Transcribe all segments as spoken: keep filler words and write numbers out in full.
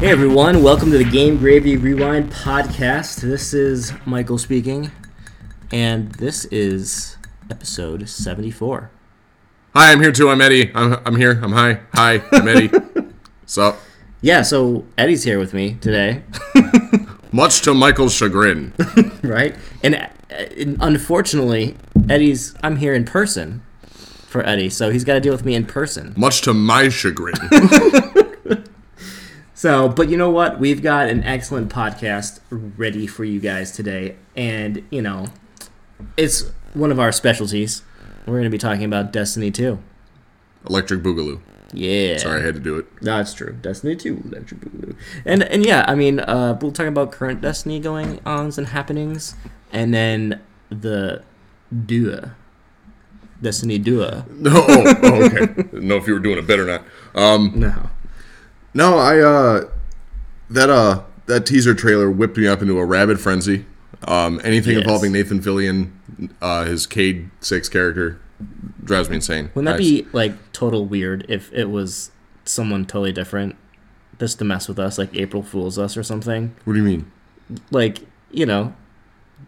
Hey everyone, welcome to the Game Gravy Rewind Podcast. This is Michael speaking, and this is episode seventy-four. Hi, I'm here too. I'm Eddie. I'm, I'm here. I'm hi. Hi, I'm Eddie. What's up? Yeah, so Eddie's here with me today. Much to Michael's chagrin. Right? And unfortunately, Eddie's, I'm here in person for Eddie, so he's got to deal with me in person. Much to my chagrin. So, but you know what? We've got an excellent podcast ready for you guys today. And, you know, it's one of our specialties. We're going to be talking about Destiny two. Electric Boogaloo. Yeah. Sorry, I had to do it. That's true. Destiny two, Electric Boogaloo. And, and yeah, I mean, uh, we'll talk about current Destiny going-ons and happenings. And then the Dua. Destiny Dua. No, oh, oh, okay. Didn't know if you were doing it better or not. Um, no. No, I uh, that uh, that teaser trailer whipped me up into a rabid frenzy. Um, anything yes. involving Nathan Fillion, uh, his Cade six character, drives me insane. Wouldn't that I, be like total weird if it was someone totally different, just to mess with us, like April Fools us or something? What do you mean? Like, you know,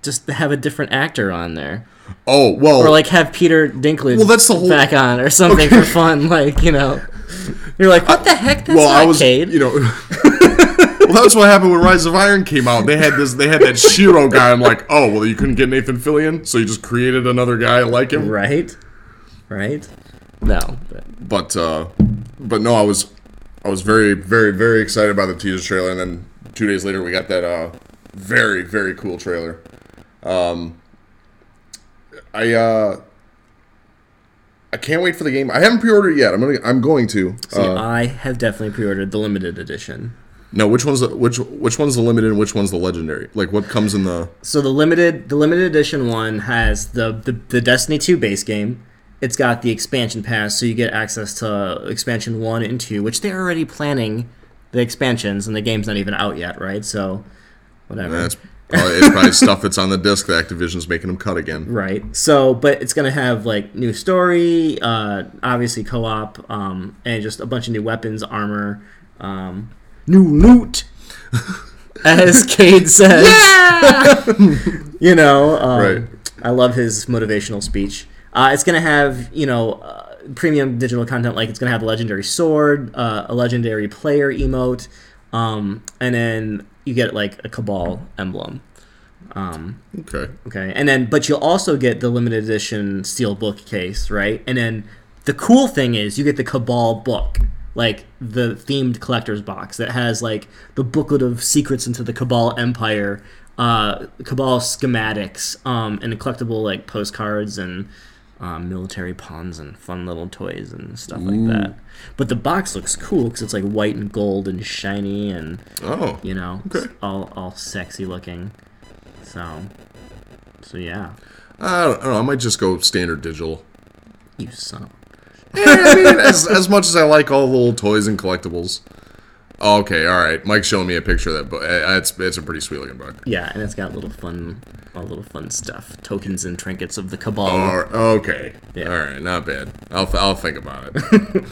just have a different actor on there. Oh well, or like have Peter Dinklage well, that's the whole... back on or something okay. for fun, like you know. You're like, what the heck? That's well, not I was, Cade. You know, well, that's what happened when Rise of Iron came out. They had this, they had that Shiro guy. I'm like, oh, well, you couldn't get Nathan Fillion, so you just created another guy like him, right? Right? No, but uh, but no, I was, I was very, very, very excited about the teaser trailer, and then two days later we got that uh, very, very cool trailer. Um, I uh. I can't wait for the game. I haven't pre-ordered it yet. I'm gonna. I'm going to. See, uh, I have definitely pre-ordered the limited edition. No, which one's the, which which one's the limited and which one's the legendary? Like what comes in the? So the limited the limited edition one has the the, the Destiny two base game. It's got the expansion pass, so you get access to expansion one and two, which they're already planning the expansions, and the game's not even out yet, right? So, whatever. That's probably, it's probably stuff that's on the disc that Activision's making them cut again. Right. So, but it's going to have, like, new story, uh, obviously co-op, um, and just a bunch of new weapons, armor, um, new loot, as Cade says. Yeah! You know, um, right. I love his motivational speech. Uh, it's going to have, you know, uh, premium digital content, like it's going to have a legendary sword, uh, a legendary player emote, um, and then... you get, like, a Cabal emblem. Um, okay. Okay. And then, but you'll also get the limited edition steel bookcase, right? And then the cool thing is you get the Cabal book, like, the themed collector's box that has, like, the booklet of secrets into the Cabal Empire, uh, Cabal schematics, um, and collectible, like, postcards and um, military pawns and fun little toys and stuff Ooh. like that. But the box looks cool because it's like white and gold and shiny and, oh, you know, okay. all all sexy looking. So, so yeah. I don't, I don't know. I might just go standard digital. You son of a bitch. Yeah, I mean, as, as much as I like all the little toys and collectibles. Okay, all right. Mike's showing me a picture of that book. It's it's a pretty sweet looking book. Yeah, and it's got little fun, all little fun stuff, tokens and trinkets of the Cabal. Oh, okay, yeah. All right, not bad. I'll I'll think about it.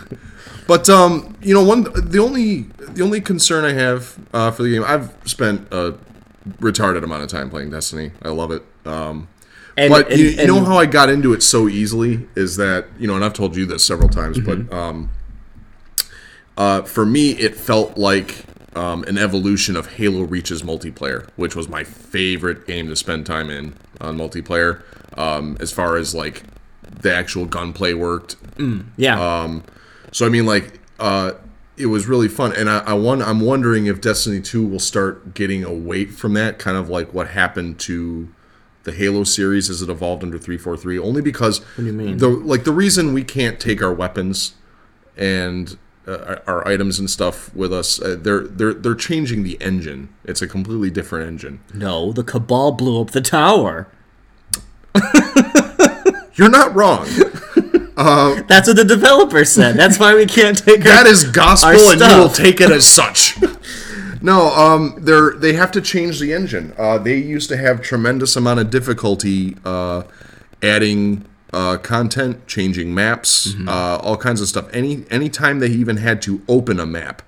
But um, you know, one the only the only concern I have uh, for the game, I've spent a retarded amount of time playing Destiny. I love it. Um, and, but and, you, and, you know how I got into it so easily is that you know, and I've told you this several times, mm-hmm. but um. Uh, for me, it felt like um, an evolution of Halo Reach's multiplayer, which was my favorite game to spend time in on multiplayer. Um, as far as like the actual gunplay worked, mm, yeah. Um, so I mean, like uh, it was really fun, and I, I won, I'm wondering if Destiny two will start getting away from that, kind of like what happened to the Halo series as it evolved under three forty-three. Only because what do you mean? The like the reason we can't take our weapons and Uh, our items and stuff with us. Uh, they're they're they're changing the engine. It's a completely different engine. No, the Cabal blew up the tower. You're not wrong. Uh, That's what the developer said. That's why we can't take that our, is gospel, our and you will take it as such. No, um, they're they have to change the engine. Uh, they used to have tremendous amount of difficulty uh, adding. Uh, content, changing maps, mm-hmm. uh, all kinds of stuff. Any any time they even had to open a map,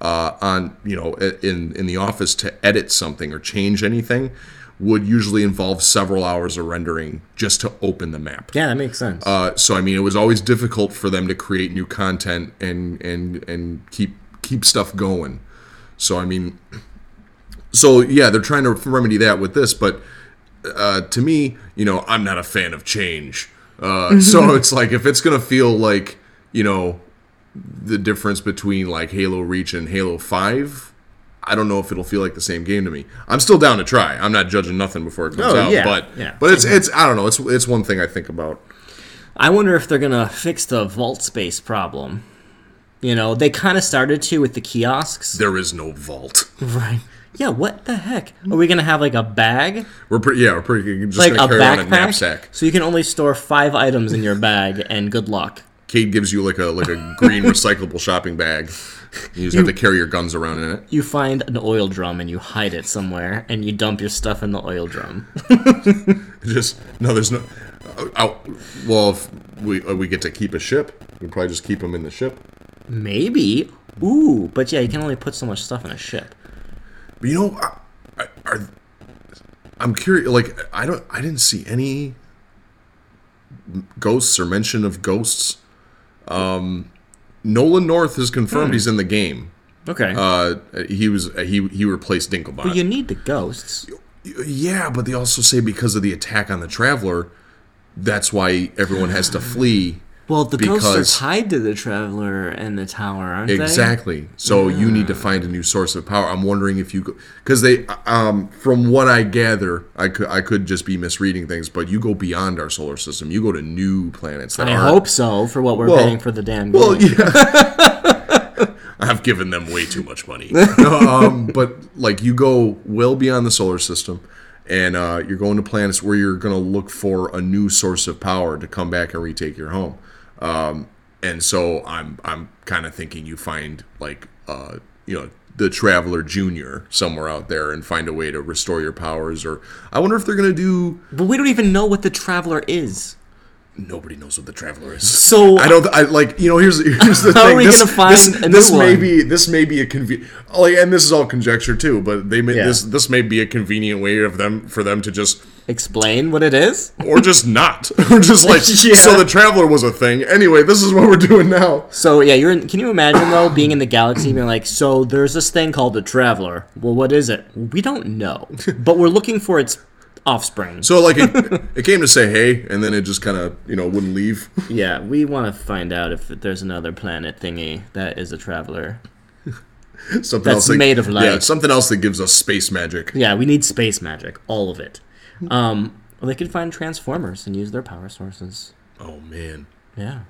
uh, on, you know, in in the office to edit something or change anything would usually involve several hours of rendering just to open the map. Yeah, that makes sense. Uh, so I mean, it was always difficult for them to create new content and and and keep keep stuff going. So I mean, so yeah, they're trying to remedy that with this, but uh, to me, you know, I'm not a fan of change. Uh, so it's like, if it's going to feel like, you know, the difference between like Halo Reach and Halo five, I don't know if it'll feel like the same game to me. I'm still down to try. I'm not judging nothing before it comes oh, out. Yeah, but yeah. but it's it's I don't know. It's it's one thing I think about. I wonder if they're going to fix the vault space problem. You know, they kind of started to with the kiosks. There is no vault. Right. Yeah, what the heck? Are we going to have, like, a bag? We're pretty, yeah, we're pretty, just like going to carry backpack? On a knapsack. So you can only store five items in your bag, and good luck. Cade gives you, like, a like a green recyclable shopping bag. You just you, have to carry your guns around in it. You find an oil drum, and you hide it somewhere, and you dump your stuff in the oil drum. Just, no, there's no... I, I, well, if we, we get to keep a ship, we'll probably just keep them in the ship. Maybe. Ooh, but yeah, you can only put so much stuff in a ship. But you know, I, I, are, I'm curious. Like, I don't, I didn't see any ghosts or mention of ghosts. Um, Nolan North has confirmed hmm. he's in the game. Okay. Uh, he was he he replaced Dinklebot. But you need the ghosts. Yeah, but they also say because of the attack on the Traveler, that's why everyone has to flee. Well, the ghosts are tied to the Traveler and the Tower, aren't exactly. they? Exactly. So yeah. You need to find a new source of power. I'm wondering if you go... Because they, um, from what I gather, I could, I could just be misreading things, but you go beyond our solar system. You go to new planets. That I aren't. hope so, for what we're well, paying for the damn game. Well, yeah. I've given them way too much money. um, but, like, you go well beyond the solar system, and uh, you're going to planets where you're going to look for a new source of power to come back and retake your home. Um, and so I'm I'm kind of thinking you find like uh you know the Traveler Junior somewhere out there and find a way to restore your powers. Or I wonder if they're gonna do. But we don't even know what the Traveler is. Nobody knows what the Traveler is. So I don't I like you know here's here's the thing. How are we this, gonna find this, a this new may one? be this may be a convenient like, and this is all conjecture too. But they may, yeah. this this may be a convenient way of them for them to just. Explain what it is? Or just not. Or just like, yeah. So the Traveler was a thing. Anyway, this is what we're doing now. So, yeah, you're. In, can you imagine, though, being in the galaxy and being like, so there's this thing called the Traveler. Well, what is it? We don't know. But we're looking for its offspring. So, like, it, it came to say hey, and then it just kind of, you know, wouldn't leave. Yeah, we want to find out if there's another planet thingy that is a Traveler. Something That's else that, made of light. Yeah, something else that gives us space magic. Yeah, we need space magic. All of it. Um, well, they could find Transformers and use their power sources. Oh, man. Yeah.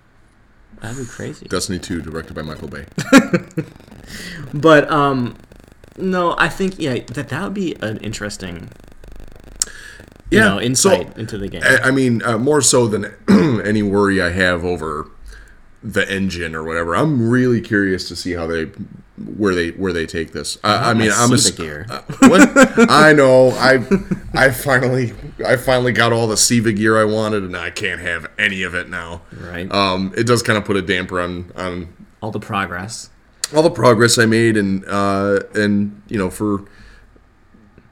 That'd be crazy. Destiny two, directed by Michael Bay. But, um, no, I think, yeah, that that would be an interesting, you yeah, know, insight so, into the game. I, I mean, uh, more so than any worry I have over the engine or whatever. I'm really curious to see how they... Where they where they take this? I, I mean, I'm a gear. Uh, what? I know. I I finally I finally got all the SIVA gear I wanted, and I can't have any of it now. Right. Um. It does kind of put a damper on, on all the progress. All the progress I made, and uh, and you know, for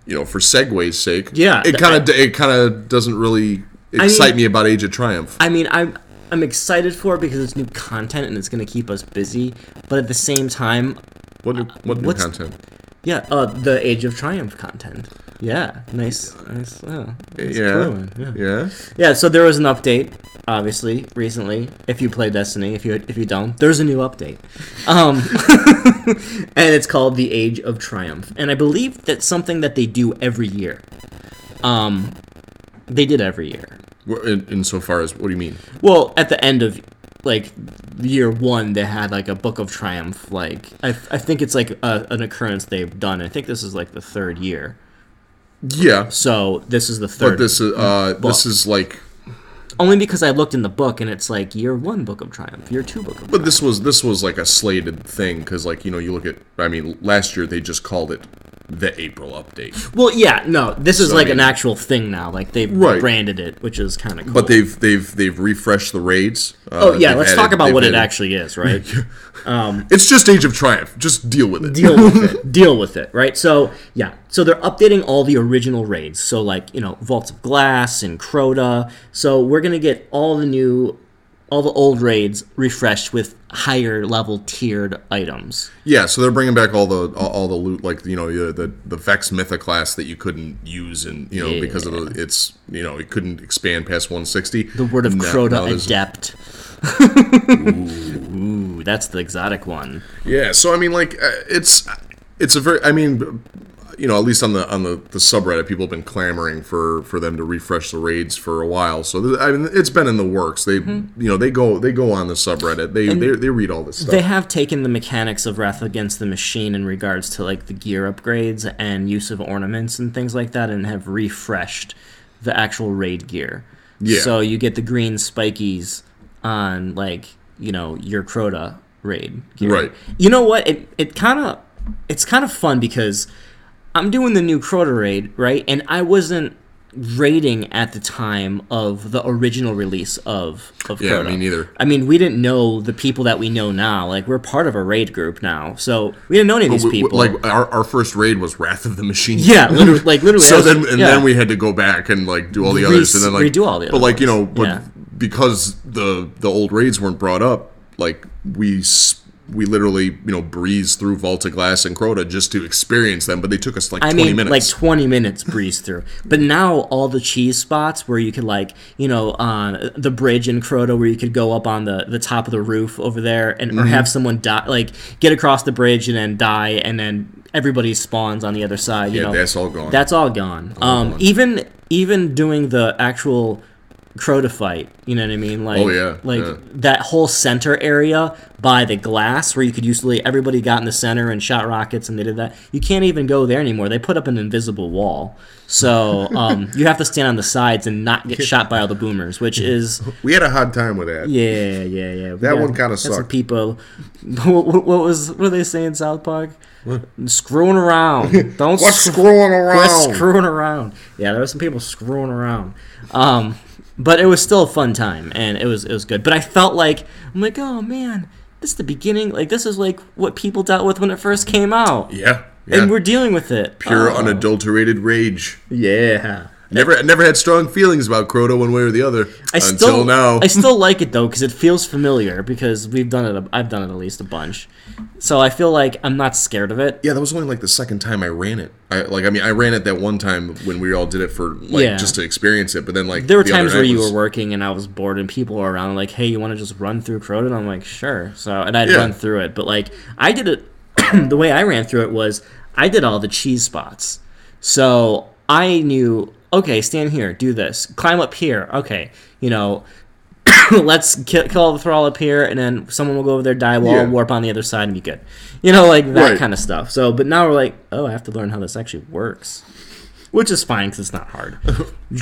you know, for segue's sake, yeah. It kind of it kind of doesn't really excite I mean, me about Age of Triumph. I mean, I'm. I'm excited for it because it's new content and it's going to keep us busy. But at the same time... What new, what new content? Yeah, uh, the Age of Triumph content. Yeah, nice. nice, oh, nice yeah. Blue yeah. Yeah. Yeah, so there was an update, obviously, recently. If you play Destiny, if you if you don't, there's a new update. Um, and it's called the Age of Triumph. And I believe that's something that they do every year. Um, They did every year. In, in so far as, what do you mean? Well, at the end of, like, year one, they had, like, a Book of Triumph. Like, I I think it's, like, a, an occurrence they've done. I think this is, like, the third year. Yeah. So, this is the third But this is, uh, this is, like... Only because I looked in the book, and it's, like, year one Book of Triumph, year two Book of Triumph. But this was, this was like, a slated thing, because, like, you know, you look at... I mean, last year they just called it the April update. Well, yeah, no, this is so, like I mean, an actual thing now. Like they've right. branded it, which is kind of cool. But they've they've they've refreshed the raids. Uh, oh yeah, let's added, talk about what added. it actually is, right? um, it's just Age of Triumph. Just deal with it. Deal with it. Deal with it. Right. So yeah, so they're updating all the original raids. So like you know, Vaults of Glass and Crota. So we're gonna get all the new. All the old raids refreshed with higher level tiered items. Yeah, so they're bringing back all the all, all the loot, like you know the the Vex Mythoclast that you couldn't use, and you know yeah. because of the, it's you know it couldn't expand past one sixty. The Word of no, Crota no, Adept. Ooh. Ooh, that's the exotic one. Yeah, so I mean, like uh, it's it's a very I mean. You know, at least on the on the, the subreddit, people have been clamoring for, for them to refresh the raids for a while. So th- I mean, it's been in the works. They mm-hmm. you know they go they go on the subreddit. They, they they read all this stuff. They have taken the mechanics of Wrath Against the Machine in regards to like the gear upgrades and use of ornaments and things like that, and have refreshed the actual raid gear. Yeah. So you get the green spikies on like you know your Crota raid gear. Right. You know what? It it kind of it's kind of fun because. I'm doing the new Crota raid, right? And I wasn't raiding at the time of the original release of, of yeah, Crota. Yeah, me neither. I mean, we didn't know the people that we know now. Like, we're part of a raid group now. So, we didn't know any of these we, people. Like, our, our first raid was Wrath of the Machine. Yeah, literally. Like, literally so, was, then, and yeah. then we had to go back and, like, do all the Re- others. And then, like, redo all the others. But, like, you know, but yeah. because the, the old raids weren't brought up, like, we... Sp- We literally, you know, breezed through Vault of Glass and Crota just to experience them, but they took us like I twenty mean, minutes. Like twenty minutes breeze through. But now all the cheese spots where you could like, you know, on uh, the bridge in Crota where you could go up on the, the top of the roof over there and mm-hmm. or have someone die, like get across the bridge and then die, and then everybody spawns on the other side. You yeah, know? that's all gone. That's all gone. All um, gone. Even even doing the actual. Crota fight, you know what I mean? Like, oh, yeah. Like, yeah. that whole center area by the glass where you could usually... Everybody got in the center and shot rockets and they did that. You can't even go there anymore. They put up an invisible wall. So, um, you have to stand on the sides and not get shot by all the boomers, which is... We had a hard time with that. Yeah, yeah, yeah. That got, one kind of sucked. People... What, what was... What were they saying, South Park? What? Screwing around. Don't... What's sc- screwing around? Quit screwing around. Yeah, there were some people screwing around. Um... But it was still a fun time, and it was it was good. But I felt like, I'm like, oh, man, this is the beginning. Like, this is, like, what people dealt with when it first came out. Yeah. yeah. And we're dealing with it. Pure, oh. unadulterated rage. Yeah. Never never had strong feelings about Crota one way or the other I until still, now. I still like it, though, because it feels familiar, because we've done it. A, I've done it at least a bunch. So I feel like I'm not scared of it. Yeah, that was only, like, the second time I ran it. I, like I mean, I ran it that one time when we all did it for like yeah. just to experience it. But then like there were the times where was... you were working and I was bored and people were around like, hey, you want to just run through Crota? And I'm like, sure. So and I'd yeah. run through it. But like I did it, the way I ran through it was I did all the cheese spots. So I knew, okay, stand here, do this, climb up here, okay, you know. Let's kill, kill the thrall up here, and then someone will go over there, die, wall, yeah. warp on the other side, and be good. You know, like that right. kind of stuff. So, but now we're like, oh, I have to learn how this actually works, which is fine because it's not hard.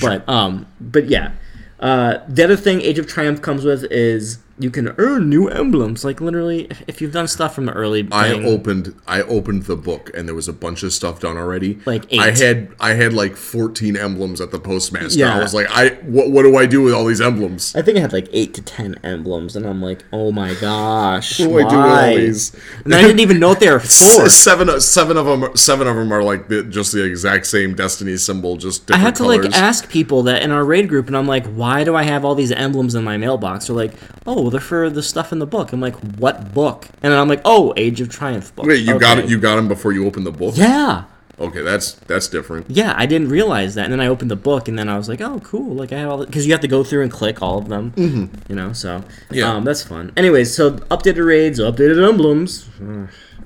But, um, but yeah. Uh, the other thing Age of Triumph comes with is you can earn new emblems. Like literally, if you've done stuff from the early, playing, I opened I opened the book and there was a bunch of stuff done already. Like eight. I had I had like fourteen emblems at the postmaster. Yeah. I was like, I what what do I do with all these emblems? I think I had like eight to ten emblems, and I'm like, oh my gosh, what do why? I do with all these? And I didn't even know what they were for. Seven seven of them seven of them are like the, just the exact same Destiny symbol, just different I had to colors. Like ask people that in our raid group, and I'm like, why? Why do I have all these emblems in my mailbox? They're like, oh, they're for the stuff in the book. I'm like, what book? And then I'm like, oh, Age of Triumph book. Wait, you okay. got it? You got them before you opened the book? Yeah. Okay, that's that's different. Yeah, I didn't realize that. And then I opened the book, and then I was like, oh, cool. Like I had all because you have to go through and click all of them. Mm-hmm. You know, so yeah, um, that's fun. Anyways, so updated raids, updated emblems.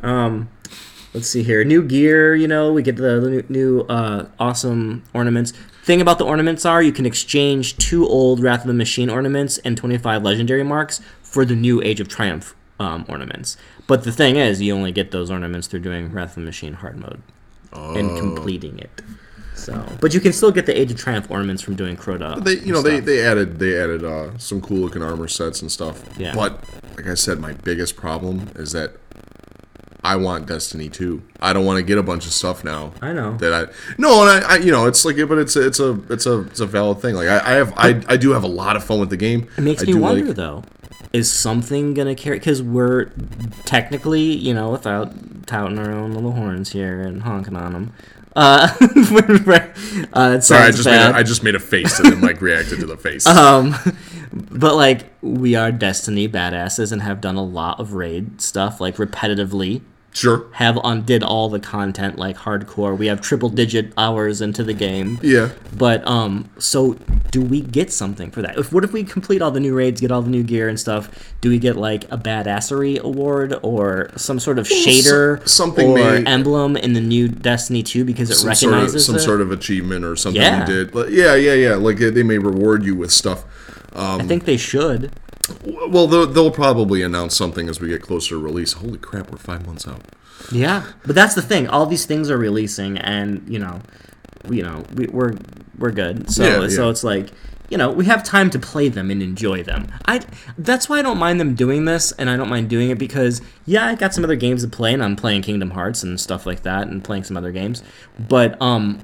Um, let's see here, new gear. You know, we get the, the new, new uh, awesome ornaments. Thing about the ornaments are you can exchange two old Wrath of the Machine ornaments and twenty-five legendary marks for the new Age of Triumph um, ornaments. But the thing is, you only get those ornaments through doing Wrath of the Machine hard mode oh. and completing it. So, but you can still get the Age of Triumph ornaments from doing Crota. They, you know, they, they added they added uh, some cool looking armor sets and stuff. Yeah. But like I said, my biggest problem is that I want Destiny two. I don't want to get a bunch of stuff now. I know that I no, and I, I you know, it's like, but it's a, it's a it's a it's a valid thing. Like I, I have I, I do have a lot of fun with the game. It makes I me wonder like, though, is something gonna carry? Because we're technically, you know, without touting our own little horns here and honking on them. Uh, uh, Sorry, I just, made a, I just made a face and then Mike reacted to the face. Um, but like, we are Destiny badasses and have done a lot of raid stuff, like repetitively. Sure. Have undid all the content, like hardcore. We have triple digit hours into the game. Yeah. But um, so do we get something for that? If what if we complete all the new raids, get all the new gear and stuff? Do we get like a badassery award or some sort of shader S- something or may, emblem in the new Destiny two because it some recognizes sort of, some it? sort of achievement or something yeah. you did? But yeah, yeah, yeah. Like they may reward you with stuff. Um, I think they should. Well, they'll, they'll probably announce something as we get closer to release. Holy crap, we're five months out. Yeah, but that's the thing. All these things are releasing, and you know, you know, we, we're we're good. So yeah, yeah. so it's like, you know, we have time to play them and enjoy them. I that's why I don't mind them doing this, and I don't mind doing it because yeah, I got some other games to play, and I'm playing Kingdom Hearts and stuff like that, and playing some other games, but um.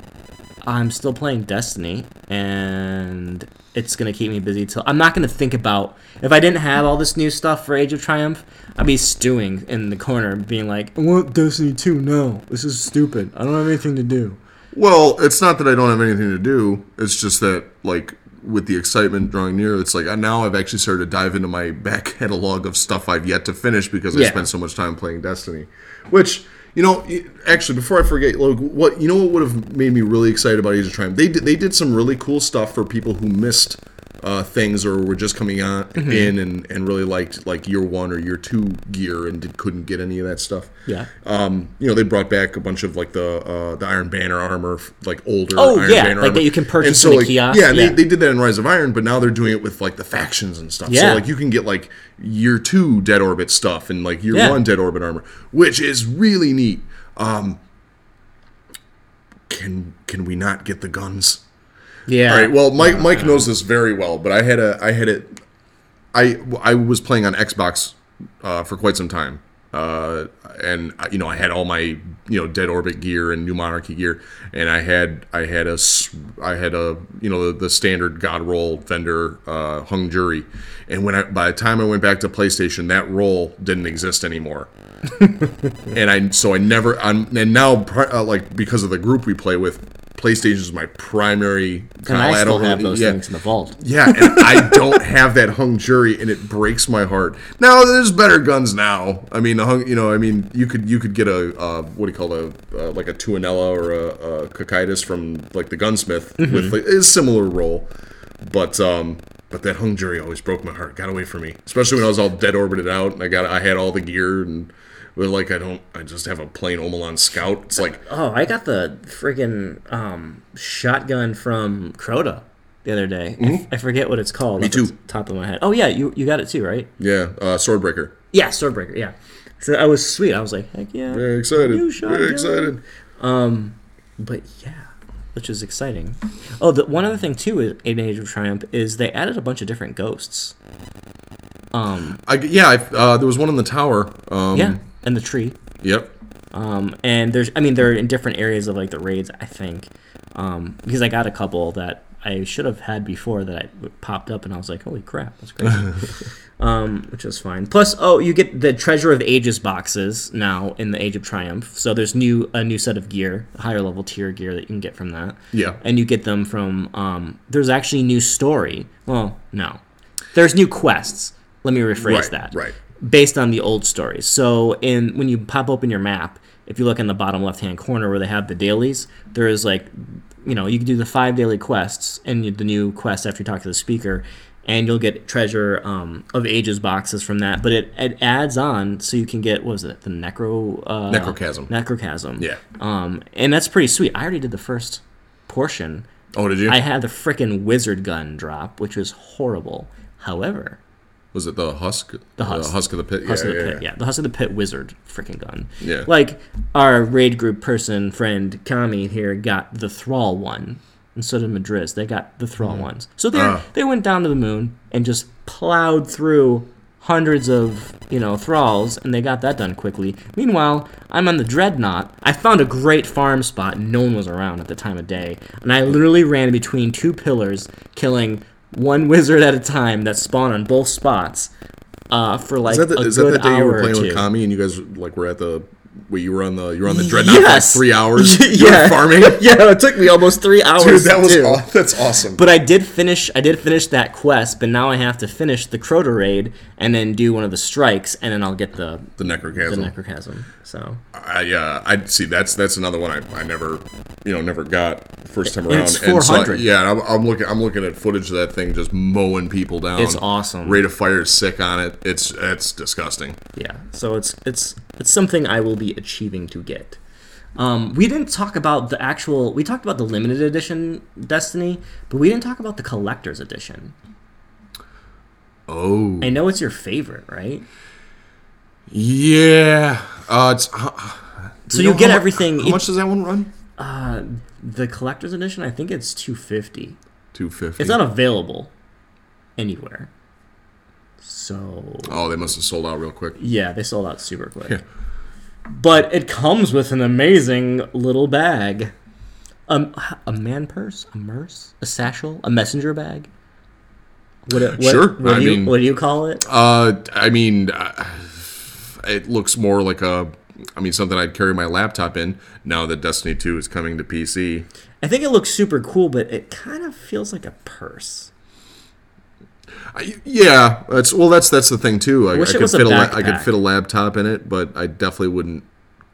I'm still playing Destiny, and it's going to keep me busy till... I'm not going to think about... If I didn't have all this new stuff for Age of Triumph, I'd be stewing in the corner, being like, I want Destiny two, no. This is stupid. I don't have anything to do. Well, it's not that I don't have anything to do. It's just that, like, with the excitement drawing near, it's like, now I've actually started to dive into my back catalog of stuff I've yet to finish because yeah. I spent so much time playing Destiny, which... You know, actually, before I forget, like, what you know what would have made me really excited about Age of Triumph? They did, they did some really cool stuff for people who missed uh, things or were just coming on mm-hmm. in and, and really liked, like, year one or year two gear and did, couldn't get any of that stuff. Yeah. Um, you know, they brought back a bunch of, like, the uh, the Iron Banner armor, like, older oh, Iron yeah, Banner like armor. That you can purchase and so, in like, a kiosk. Yeah, and yeah. They, they did that in Rise of Iron, but now they're doing it with, like, the factions and stuff. Yeah. So, like, you can get, like... year two Dead Orbit stuff and like year yeah. one Dead Orbit armor, which is really neat. Um, can can we not get the guns? Yeah. All right. Well, Mike uh, Mike knows this very well, but I had a I had it. I I was playing on Xbox uh, for quite some time, uh, and you know I had all my you know Dead Orbit gear and New Monarchy gear, and I had I had a I had a you know the, the standard God roll vendor uh, Hung Jury. And when I, by the time I went back to PlayStation, that role didn't exist anymore. and I, so I never, I'm, and now, uh, like, because of the group we play with, PlayStation is my primary. And I still have those yeah. things in the vault. Yeah, and I don't have that Hung Jury, and it breaks my heart. Now there's better guns now. I mean, the hung, you know, I mean, you could you could get a uh, what do you call it, a uh, like a Tuonela or a, a Cocytus from like the gunsmith mm-hmm. with like, a similar role, but um. But that Hung Jury always broke my heart. Got away from me, especially when I was all dead orbited out, and I got I had all the gear, and we're like I don't, I just have a plain Omelon Scout. It's like oh, I got the friggin' um, shotgun from Crota the other day. Mm-hmm. I, f- I forget what it's called. Me too. Top of my head. Oh yeah, you you got it too, right? Yeah, uh, Swordbreaker. Yeah, Swordbreaker. Yeah. So I was sweet. I was like, heck yeah. Very excited. New shotgun. Very excited. Um, but yeah. Which is exciting. Oh, the, one other thing, too, in Age of Triumph is they added a bunch of different ghosts. Um, I, yeah, I, uh, there was one in the tower. Um, yeah, and the tree. Yep. Um, and there's, I mean, they're in different areas of, like, the raids, I think. Um, because I got a couple that I should have had before that I popped up, and I was like, holy crap, that's crazy. um, which is fine. Plus, oh, you get the Treasure of Ages boxes now in the Age of Triumph. So there's new a new set of gear, higher level tier gear that you can get from that. Yeah. And you get them from, um, there's actually new story. Well, no. There's new quests. Let me rephrase right, that. Right. Based on the old stories. So in when you pop open your map, if you look in the bottom left-hand corner where they have the dailies, there is like... You know, you can do the five daily quests and the new quest after you talk to the speaker, and you'll get treasure um, of ages boxes from that. But it, it adds on, so you can get what was it the necro uh, necrochasm necrochasm yeah. Um, and that's pretty sweet. I already did the first portion. Oh, did you? I had the frickin' wizard gun drop, which was horrible. However, was it the husk? The husk, the husk of the pit. Husk yeah, of the yeah, pit. Yeah. yeah, the husk of the pit wizard freaking gun. Yeah, like our raid group person friend Kami here got the thrall one, and so did Madriz. They got the thrall mm. ones. So they uh. they went down to the moon and just plowed through hundreds of, you know, thralls, and they got that done quickly. Meanwhile, I'm on the Dreadnought. I found a great farm spot, and no one was around at the time of day, and I literally ran between two pillars, killing one wizard at a time that spawned on both spots uh, for like a good hour or two. Is that the day you were playing with Kami, and you guys like were at the? Wait, you were on the you were on the Dreadnought yes. for like three hours. You yeah, were farming. Yeah, it took me almost three hours. Dude, that was aw- that's awesome. But I did finish. I did finish that quest. But now I have to finish the Crota raid and then do one of the strikes, and then I'll get the the Necrochasm. The Necrochasm. So I uh, I see that's that's another one I, I never you know never got first time around. And it's four hundred. And so, yeah, I'm, I'm looking I'm looking at footage of that thing just mowing people down. It's awesome. Rate of fire is sick on it. It's it's disgusting. Yeah. So it's it's it's something I will be achieving to get. Um, we didn't talk about the actual. We talked about the limited edition Destiny, but we didn't talk about the collector's edition. Oh, I know it's your favorite, right? Yeah. Uh, it's, uh, so you, you know get how everything. Much, how it, much does that one run? Uh, the collector's edition, I think it's two fifty. Two fifty. It's not available anywhere. So. Oh, they must have sold out real quick. Yeah, they sold out super quick. Yeah. But it comes with an amazing little bag. Um, a man purse? A merce? A satchel? A messenger bag? What, what, sure. What, I do you, mean, what do you call it? Uh, I mean, uh, it looks more like a, I mean, something I'd carry my laptop in now that Destiny two is coming to P C. I think it looks super cool, but it kind of feels like a purse. I, yeah, that's well. That's that's the thing too. I, I, I could fit a, a la- I could fit a laptop in it, but I definitely wouldn't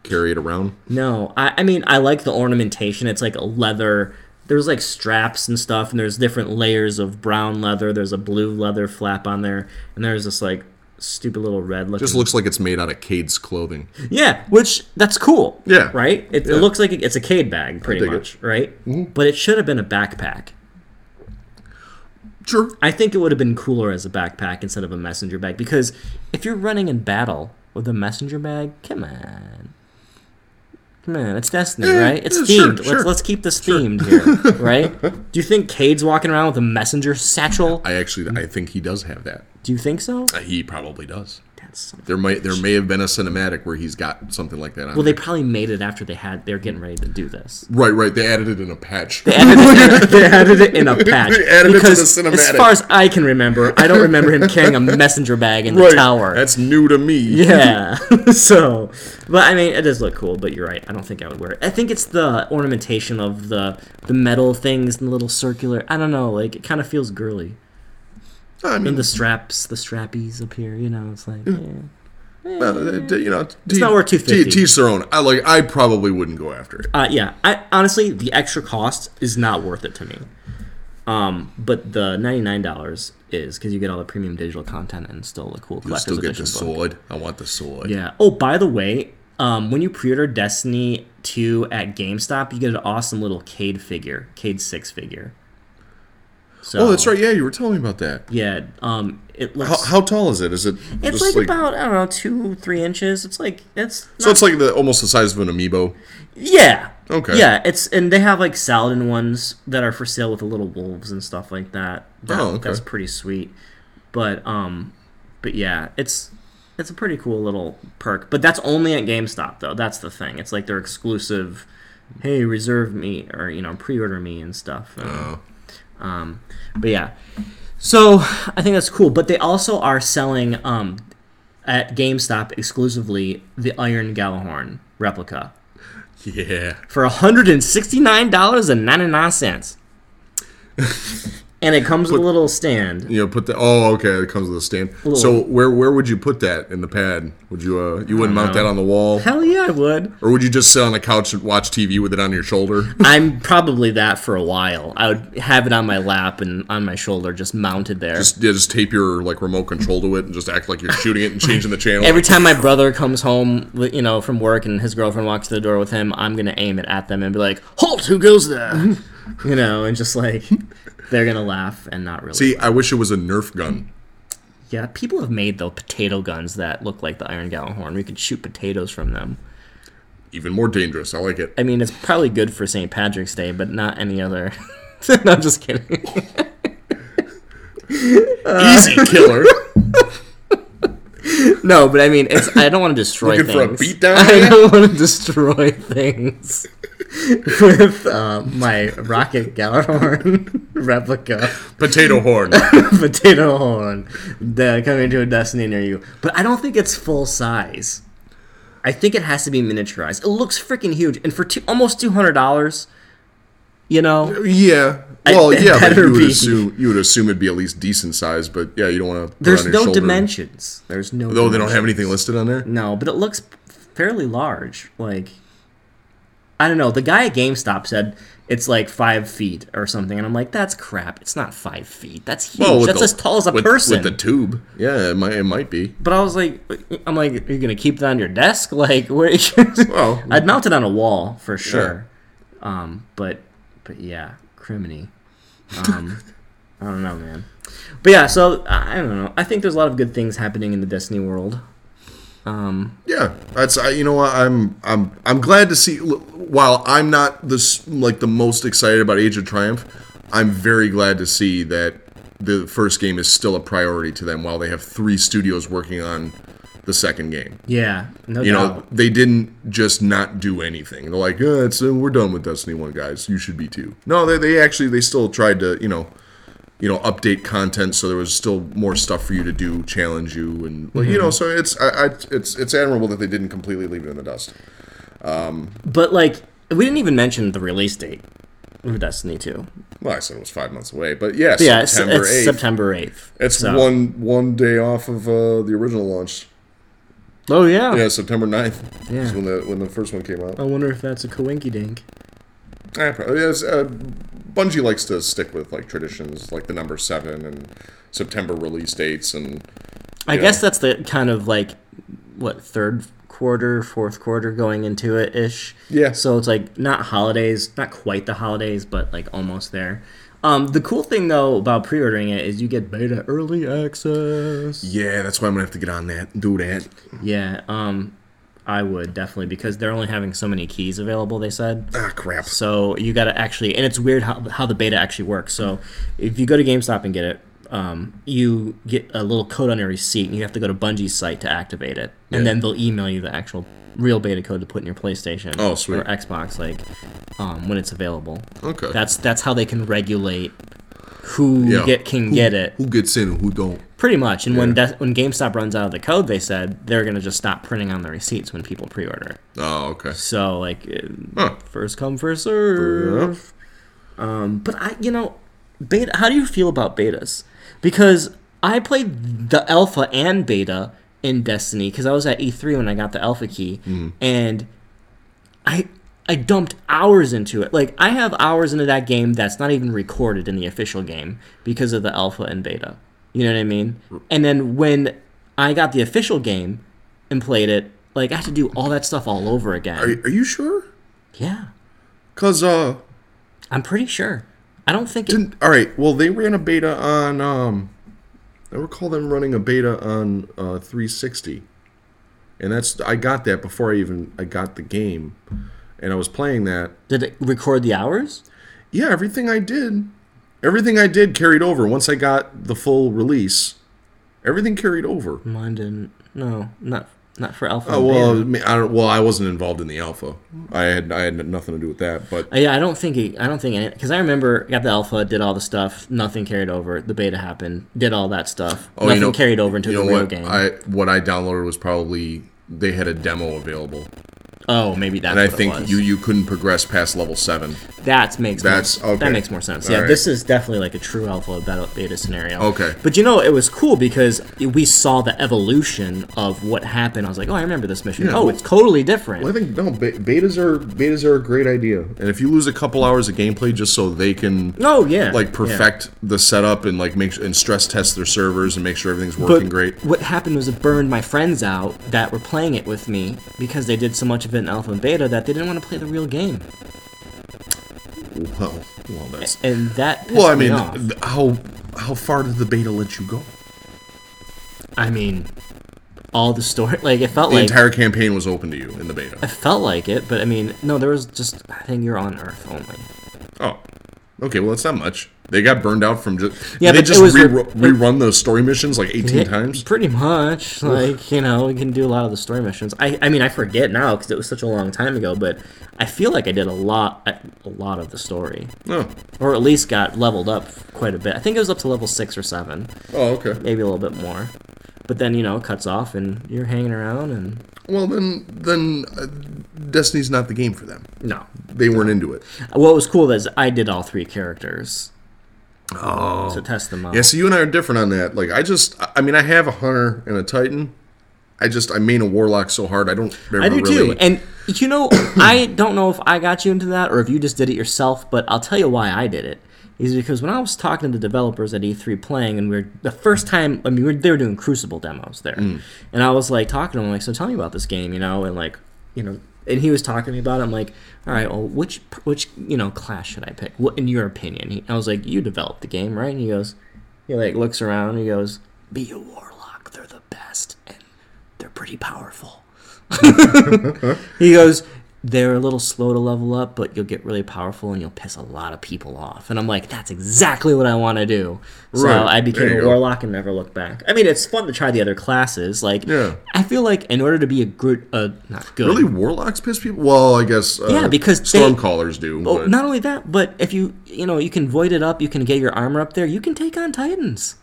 carry it around. No, I, I mean I like the ornamentation. It's like a leather. There's like straps and stuff, and there's different layers of brown leather. There's a blue leather flap on there, and there's this like stupid little red looking. Just looks like it's made out of Cade's clothing. Yeah, which that's cool. Yeah, right. It, yeah. it looks like it's a Cade bag, pretty much, it. Right? Mm-hmm. But it should have been a backpack. Sure. I think it would have been cooler as a backpack instead of a messenger bag, because if you're running in battle with a messenger bag, come on. Come on, it's Destiny, yeah, right? It's yeah, themed. Sure, let's sure. let's keep this sure. themed here, right? Do you think Cade's walking around with a messenger satchel? I actually I think he does have that. Do you think so? Uh, he probably does. That's there might there may have been a cinematic where he's got something like that on. Well, they there. probably made it after they had they're getting ready to do this. Right, right. They added it in a patch. They added it in a, they added it in a patch. They added because it to the cinematic. As far as I can remember, I don't remember him carrying a messenger bag in the right. tower. That's new to me. Yeah. So, but I mean, it does look cool. But you're right. I don't think I would wear it. I think it's the ornamentation of the the metal things and the little circular. I don't know. Like it kind of feels girly. I mean, and the straps, the strappies up here, you know, it's like, yeah. yeah. Well, you know, it's t- not worth two fifty. Teach their own. I like. I probably wouldn't go after it. Uh, yeah, I honestly, the extra cost is not worth it to me. Um, but the ninety-nine dollars is because you get all the premium digital content and still the cool collector's edition. You still get the book. Sword. I want the sword. Yeah. Oh, by the way, um, when you pre-order Destiny two at GameStop, you get an awesome little Cade figure, Cade six figure. So, oh, that's right. Yeah, you were telling me about that. Yeah. Um, it looks, how, how tall is it? Is it? It's like, like about I don't know, two, three inches. It's like it's. Not, so it's like the almost the size of an amiibo. Yeah. Okay. Yeah, it's and they have like Saladin ones that are for sale with the little wolves and stuff like that. that oh, okay. That's pretty sweet. But um, but yeah, it's it's a pretty cool little perk. But that's only at GameStop though. That's the thing. It's like their exclusive. Hey, reserve me or you know pre-order me and stuff. And, oh. Um, but yeah, so I think that's cool. But they also are selling um, at GameStop exclusively the Iron Gjallarhorn replica. Yeah, for one hundred and sixty nine dollars and ninety nine cents, and it comes put, with a little stand. You know, put the oh, okay, it comes with a stand. Little, so where where would you put that in the pad? Would you uh you wouldn't mount know. that on the wall? Hell yeah, I would. Or would you just sit on the couch and watch T V with it on your shoulder? I'm probably that for a while. I would have it on my lap and on my shoulder, just mounted there. Just yeah, just tape your like remote control to it and just act like you're shooting it and changing the channel. Every time my brother comes home, you know, from work and his girlfriend walks to the door with him, I'm gonna aim it at them and be like, "Halt! Who goes there?" You know, and just like they're gonna laugh and not really. See, laugh. I wish it was a Nerf gun. Yeah, people have made though potato guns that look like the Iron Gjallarhorn. We could shoot potatoes from them. Even more dangerous. I like it. I mean, it's probably good for Saint Patrick's Day, but not any other. No, I'm just kidding. Easy killer. No, but I mean, it's, I don't want to destroy things. Looking for a beatdown? I don't want to destroy things with uh, my Rocket Gjallarhorn replica. Potato horn. Potato horn. The, coming to a Destiny near you. But I don't think it's full size. I think it has to be miniaturized. It looks freaking huge. And for two, almost two hundred dollars, you know? Yeah. Well, I, yeah, but you would, assume, you would assume it'd be at least decent size, but yeah, you don't want to put There's it on your no shoulder. Dimensions. There's no Although dimensions. They don't have anything listed on there? No, but it looks fairly large. Like, I don't know. The guy at GameStop said it's like five feet or something, and I'm like, that's crap. It's not five feet. That's huge. Well, that's the, as tall as a with, person. With the tube. Yeah, it might, it might be. But I was like, I'm like, are you going to keep it on your desk? Like, where? Well, I'd mount it on a wall, for sure. Yeah. Um, but, but yeah. Criminy. Um, I don't know, man. But yeah, so I don't know. I think there's a lot of good things happening in the Destiny world. Um, yeah, that's I, you know what I'm I'm I'm glad to see. While I'm not this like the most excited about Age of Triumph, I'm very glad to see that the first game is still a priority to them. While they have three studios working on the second game, yeah, no you doubt. Know they didn't just not do anything. They're like, oh, it's, uh, we're done with Destiny one, guys. You should be too. No, they they actually they still tried to you know, you know update content so there was still more stuff for you to do, challenge you, and like, mm-hmm. you know. So it's I, I it's it's admirable that they didn't completely leave it in the dust. Um, but like we didn't even mention the release date of Destiny two. Well, I said it was five months away, but yeah, but yeah September it's, it's eighth. September eighth. It's so. one one day off of uh, the original launch. Oh, yeah. Yeah, September ninth yeah. is when the, when the first one came out. I wonder if that's a coinkydink. Yeah, probably. Yes, uh, Bungie likes to stick with, like, traditions, like the number seven and September release dates. And I know. guess that's the kind of, like, what, third quarter, fourth quarter going into it-ish. Yeah. So it's, like, not holidays, not quite the holidays, but, like, almost there. Um, the cool thing, though, about pre-ordering it is you get beta early access. Yeah, that's why I'm going to have to get on that and do that. Yeah, um, I would, definitely, because they're only having so many keys available, they said. Ah, crap. So you got to actually, and it's weird how how the beta actually works. So if you go to GameStop and get it, um, you get a little code on your receipt, and you have to go to Bungie's site to activate it. Yeah. And then they'll email you the actual real beta code to put in your PlayStation oh, sweet. or Xbox, like um, when it's available. Okay, that's that's how they can regulate who yeah. get can who, get it, who gets in, and who don't. Pretty much, and yeah. when De- when GameStop runs out of the code, they said they're gonna just stop printing on the receipts when people pre-order it. Oh, okay. So like, huh. first come, first serve. Yeah. Um, but I, you know, beta. How do you feel about betas? Because I played the alpha and beta in Destiny, because I was at E three when I got the alpha key, mm. and I I dumped hours into it. Like, I have hours into that game that's not even recorded in the official game because of the alpha and beta. You know what I mean? And then when I got the official game and played it, like, I had to do all that stuff all over again. Are, are you sure? Yeah. Because, uh... I'm pretty sure. I don't think it... All right, well, they ran a beta on, um... I recall them running a beta on uh, three sixty, and that's I got that before I even I got the game, and I was playing that. Did it record the hours? Yeah, everything I did, everything I did carried over. Once I got the full release, everything carried over. Mine didn't. No, not not for alpha. Oh well, I don't, well I wasn't involved in the alpha. I had I had nothing to do with that. But yeah, I don't think it, I don't think because I remember got the alpha, did all the stuff, nothing carried over. The beta happened, did all that stuff, oh, nothing you know, carried over into you know the real what? game. I what I downloaded was probably they had a demo available. Oh, maybe that's. And I what think it was. you you couldn't progress past level seven. That makes that's more, okay. That makes more sense. All yeah, right. This is definitely like a true alpha beta scenario. Okay. But you know, it was cool because we saw the evolution of what happened. I was like, oh, I remember this mission. Yeah, oh, well, it's totally different. Well, I think no betas are betas are a great idea. And if you lose a couple hours of gameplay just so they can, oh yeah, like perfect yeah. the setup and like make and stress test their servers and make sure everything's working but great. What happened was it burned my friends out that were playing it with me because they did so much of it. In alpha and beta that they didn't want to play the real game. Well, well that's... And that pissed well, I mean, me off. how how far did the beta let you go? I mean, all the story... Like, it felt the like... The entire campaign was open to you in the beta. It felt like it, but I mean, no, there was just... I think you're on Earth only. Oh. Okay, well, that's not much. They got burned out from just... Yeah, they just re- re- rerun those story missions like eighteen it, times? Pretty much. Like, you know, we can do a lot of the story missions. I, I mean, I forget now because it was such a long time ago, but I feel like I did a lot a lot of the story. Oh. Or at least got leveled up quite a bit. I think it was up to level six or seven. Oh, okay. Maybe a little bit more. But then, you know, it cuts off and you're hanging around and... Well, then then uh, Destiny's not the game for them. No. They weren't into it. What was cool is I did all three characters. Oh. To test them out. Yeah, so you and I are different on that. Like, I just, I mean, I have a hunter and a titan. I just, I main a warlock so hard, I don't remember I do really. Too. And, you know, I don't know if I got you into that or if you just did it yourself, but I'll tell you why I did it. Is because when I was talking to the developers at E three playing, and we were, the first time, I mean, we were, they were doing Crucible demos there. Mm. And I was, like, talking to him, like, so tell me about this game, you know, and, like, you know, and he was talking to me about it. I'm like, all right, well, which, which you know, class should I pick? What, in your opinion? He, I was like, you developed the game, right? And he goes, he, like, looks around, and he goes, be a warlock. They're the best, and they're pretty powerful. He goes, they're a little slow to level up, but you'll get really powerful, and you'll piss a lot of people off. And I'm like, that's exactly what I want to do. So right. I became a warlock go. and never looked back. I mean, it's fun to try the other classes. Like, yeah. I feel like in order to be a good... Uh, not good. Really? Warlocks piss people? Well, I guess uh, yeah, because Stormcallers do. Well, but. Not only that, but if you, you know, you can void it up, you can get your armor up there, you can take on Titans.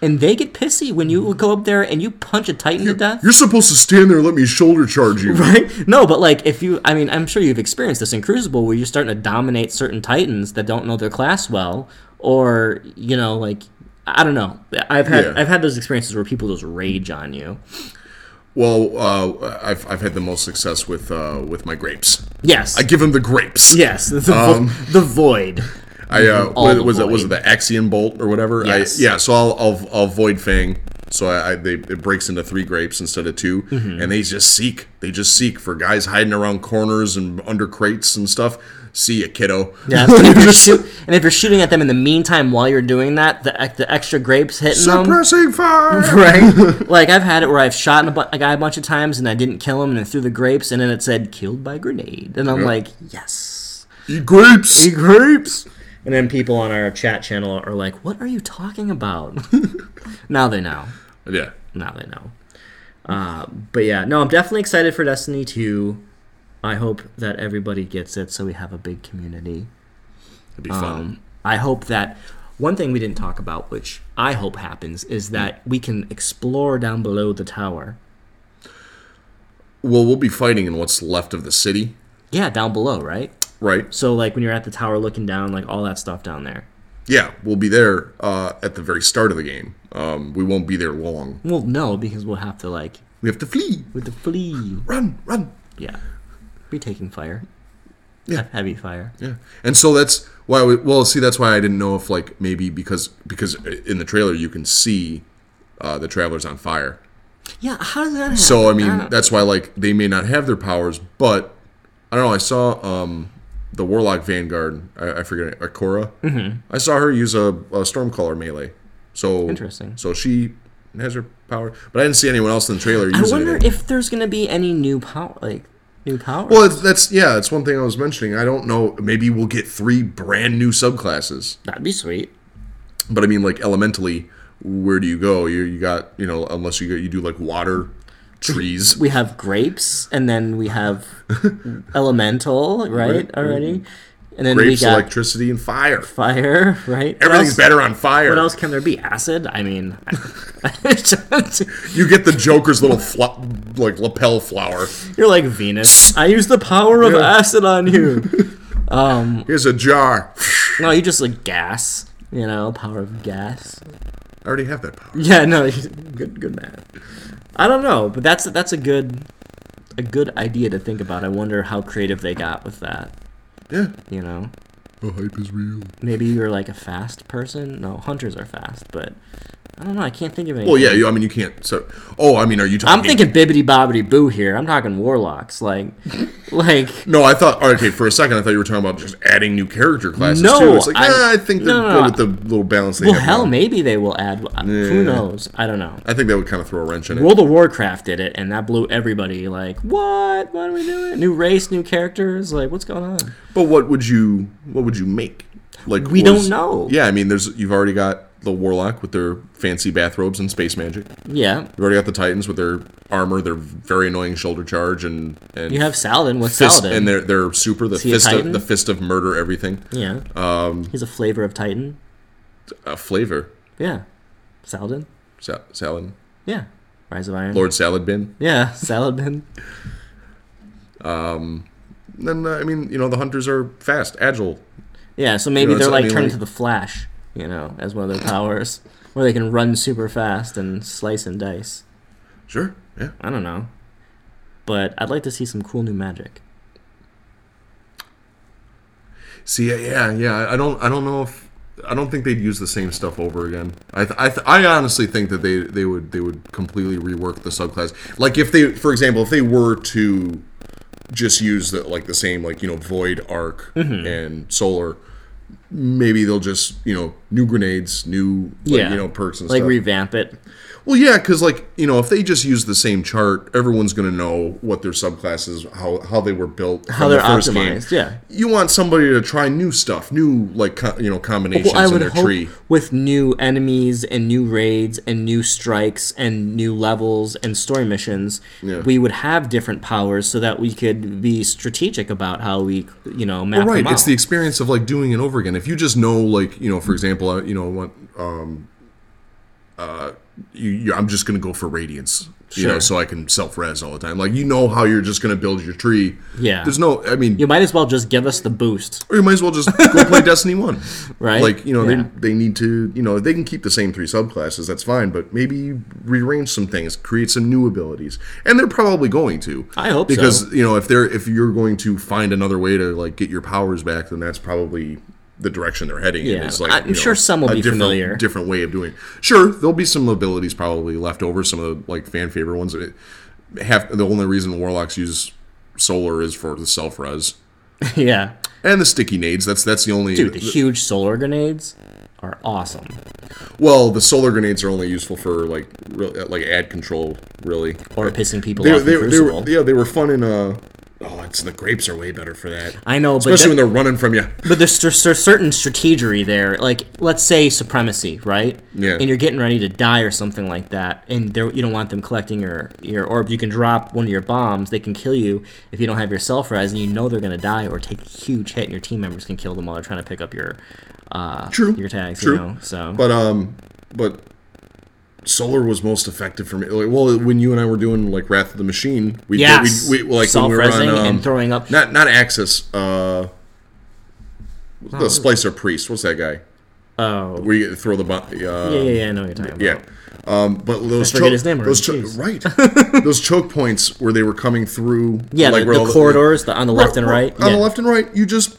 And they get pissy when you go up there and you punch a Titan you're, to death. You're supposed to stand there and let me shoulder charge you. Right? No, but like if you, I mean, I'm sure you've experienced this in Crucible where you're starting to dominate certain Titans that don't know their class well, or, you know, like, I don't know. I've had yeah. I've had those experiences where people just rage on you. Well, uh, I've I've had the most success with uh, with my grapes. Yes. I give them the grapes. Yes. The, um, the void. I uh, what, was it was it the Axiom Bolt or whatever? Yes. I, yeah, so I'll I'll, I'll void Fang, so I, I they it breaks into three grapes instead of two, mm-hmm. and they just seek they just seek for guys hiding around corners and under crates and stuff. See ya, kiddo. Yeah, and, if you're shoot, and if you're shooting at them in the meantime while you're doing that, the the extra grapes hitting suppressing them. Suppressing fire! Right? Like, I've had it where I've shot a, bu- a guy a bunch of times and I didn't kill him and I threw the grapes and then it said, killed by grenade. And I'm yep. like, yes. Eat grapes! Eat grapes! And then people on our chat channel are like, what are you talking about? Now they know. Yeah. Now they know. Uh, but yeah, no, I'm definitely excited for Destiny two. I hope that everybody gets it so we have a big community. It'd be um, fun. I hope that one thing we didn't talk about, which I hope happens, is that we can explore down below the tower. Well, we'll be fighting in what's left of the city. Yeah, down below, right? Right. So, like, when you're at the tower looking down, like, all that stuff down there. Yeah, we'll be there uh, at the very start of the game. Um, we won't be there long. Well, no, because we'll have to, like... We have to flee. We have to flee. Run, run. Yeah. Be taking fire. Yeah. Have heavy fire. Yeah. And so that's why... We, well, see, that's why I didn't know if, like, maybe because... Because in the trailer, you can see uh, the Traveler's on fire. Yeah, how does that happen? So, I mean, I that's why, like, they may not have their powers, but... I don't know, I saw... Um, the Warlock Vanguard, I, I forget it, Akora. Mm-hmm. I saw her use a, a Stormcaller melee. So interesting. So she has her power, but I didn't see anyone else in the trailer using it. I wonder anything. If there's going to be any new power, like new powers. Well, that's yeah, that's one thing I was mentioning. I don't know. Maybe we'll get three brand new subclasses. That'd be sweet. But I mean, like elementally, where do you go? You you got you know unless you go, you do like water. Trees. We have grapes, and then we have elemental, right, right? Already, and then grapes, we got electricity, and fire. Fire, right? Everything's better on fire. What else can there be? Acid. I mean, you get the Joker's little fl- like lapel flower. You're like Venus. I use the power of yeah. acid on you. Um, Here's a jar. No, you just like gas. You know, power of gas. I already have that power. Yeah, no, good, good man. I don't know, but that's that's a good a good idea to think about. I wonder how creative they got with that. Yeah. You know? The hype is real. Maybe you're like a fast person. No, hunters are fast, but I don't know. I can't think of anything. Well, yeah, you, I mean, you can't. So, oh, I mean, are you talking... I'm thinking bibbidi-bobbidi-boo here. I'm talking warlocks. Like, like... No, I thought... All right, okay, for a second, I thought you were talking about just adding new character classes, no, too. It's like, I, nah, I think they'll no, no, go with the little balance they well, have. Well, hell, now. Maybe they will add... Yeah. Who knows? I don't know. I think that would kind of throw a wrench in it. World of Warcraft did it, and that blew everybody. Like, what? Why are we doing? New race, new characters? Like, what's going on? But what would you... What would you make? Like we was, don't know. Yeah, I mean, there's you've already got the Warlock with their fancy bathrobes and space magic. Yeah. You've already got the Titans with their armor, their very annoying shoulder charge, and... and you have Saladin with fist, Saladin. And they're, they're super, the fist, of, the fist of murder, everything. Yeah. Um, He's a flavor of Titan. A flavor? Yeah. Saladin. Sa- Saladin. Yeah. Rise of Iron. Lord Saladbin. Yeah, Saladbin. um, then, uh, I mean, you know, the Hunters are fast, agile. Yeah, so maybe you know, they're like I mean, turning like, to the Flash. You know, as one of their powers, where they can run super fast and slice and dice. Sure, yeah. I don't know. But I'd like to see some cool new magic. See, yeah, yeah. I don't I don't know if... I don't think they'd use the same stuff over again. I th- I, th- I honestly think that they, they would they would completely rework the subclass. Like, if they... For example, if they were to just use, the like, the same, like, you know, Void, Arc, mm-hmm. and Solar... Maybe they'll just, you know, new grenades, new, like, yeah. you know, perks and like stuff. Like, revamp it. Well, yeah, because, like, you know, if they just use the same chart, everyone's going to know what their subclasses, how how they were built. How they're the first optimized, game. Yeah. You want somebody to try new stuff, new, like, co- you know, combinations well, I would in their hope tree. With new enemies and new raids and new strikes and new levels and story missions, yeah. we would have different powers so that we could be strategic about how we, you know, map well, right. them out. Right, it's the experience of, like, doing it over again. If you just know, like, you know, for example, you know, what, um, uh, you, you, I'm just going to go for Radiance, you sure. know, so I can self-res all the time. Like, you know how you're just going to build your tree. Yeah. There's no, I mean... You might as well just give us the boost. Or you might as well just go play Destiny one. Right. Like, you know, yeah. they, they need to, you know, they can keep the same three subclasses, that's fine, but maybe rearrange some things, create some new abilities. And they're probably going to. I hope because, so. Because, you know, if they're, if you're going to find another way to, like, get your powers back, then that's probably... the direction they're heading yeah. in is like I'm you know, sure some will a be different, familiar different way of doing it. Sure, there'll be some abilities probably left over, some of the like fan favorite ones. Half, the only reason Warlocks use Solar is for the self res. yeah. And the sticky nades, that's that's the only Dude, the, the huge solar grenades are awesome. Well, the solar grenades are only useful for like re- like ad control really. Or pissing people they, off they, in they were, yeah, they were fun in uh Oh, it's the grapes are way better for that. I know, but... Especially that, when they're running from you. But there's, there's certain strategery there. Like, let's say Supremacy, right? Yeah. And you're getting ready to die or something like that, and you don't want them collecting your, your orb. You can drop one of your bombs. They can kill you if you don't have your self-res, and you know they're going to die or take a huge hit, and your team members can kill them while they're trying to pick up your uh, True. your tags. True. You know, so. But, um, but... Solar was most effective for me. Like, well, when you and I were doing like Wrath of the Machine, we yes. did we, we like when we were on um, and throwing up not not Axis, uh, the oh, Splicer Priest. What's that guy? Oh, where you throw the bomb. Uh, yeah, yeah, yeah. I know what you're talking yeah. about. Yeah, um, but those I forget choke, his name. Those cho- right, those choke points where they were coming through. Yeah, like, the, the corridors the, the, on the left right, and right. On yeah. the left and right, you just.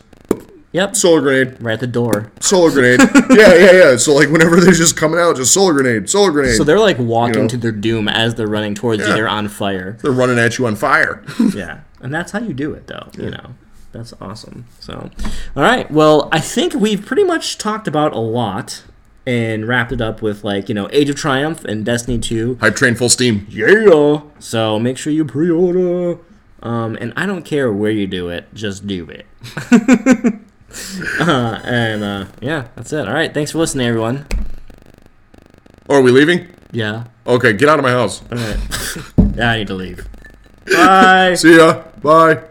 Yep. Solar grenade. Right at the door. Solar grenade. yeah, yeah, yeah. So, like, whenever they're just coming out, just solar grenade, solar grenade. So they're, like, walking you know? to their doom as they're running towards yeah. you. They're on fire. They're running at you on fire. yeah. And that's how you do it, though. Yeah. You know. That's awesome. So, all right. Well, I think we've pretty much talked about a lot and wrapped it up with, like, you know, Age of Triumph and Destiny two. Hype train full steam. Yeah. So make sure you pre-order. Um, and I don't care where you do it. Just do it. uh, and uh, yeah, that's it. All right, thanks for listening, everyone. Oh, are we leaving? Yeah. Okay, get out of my house. All right. yeah, I need to leave. Bye. See ya. Bye.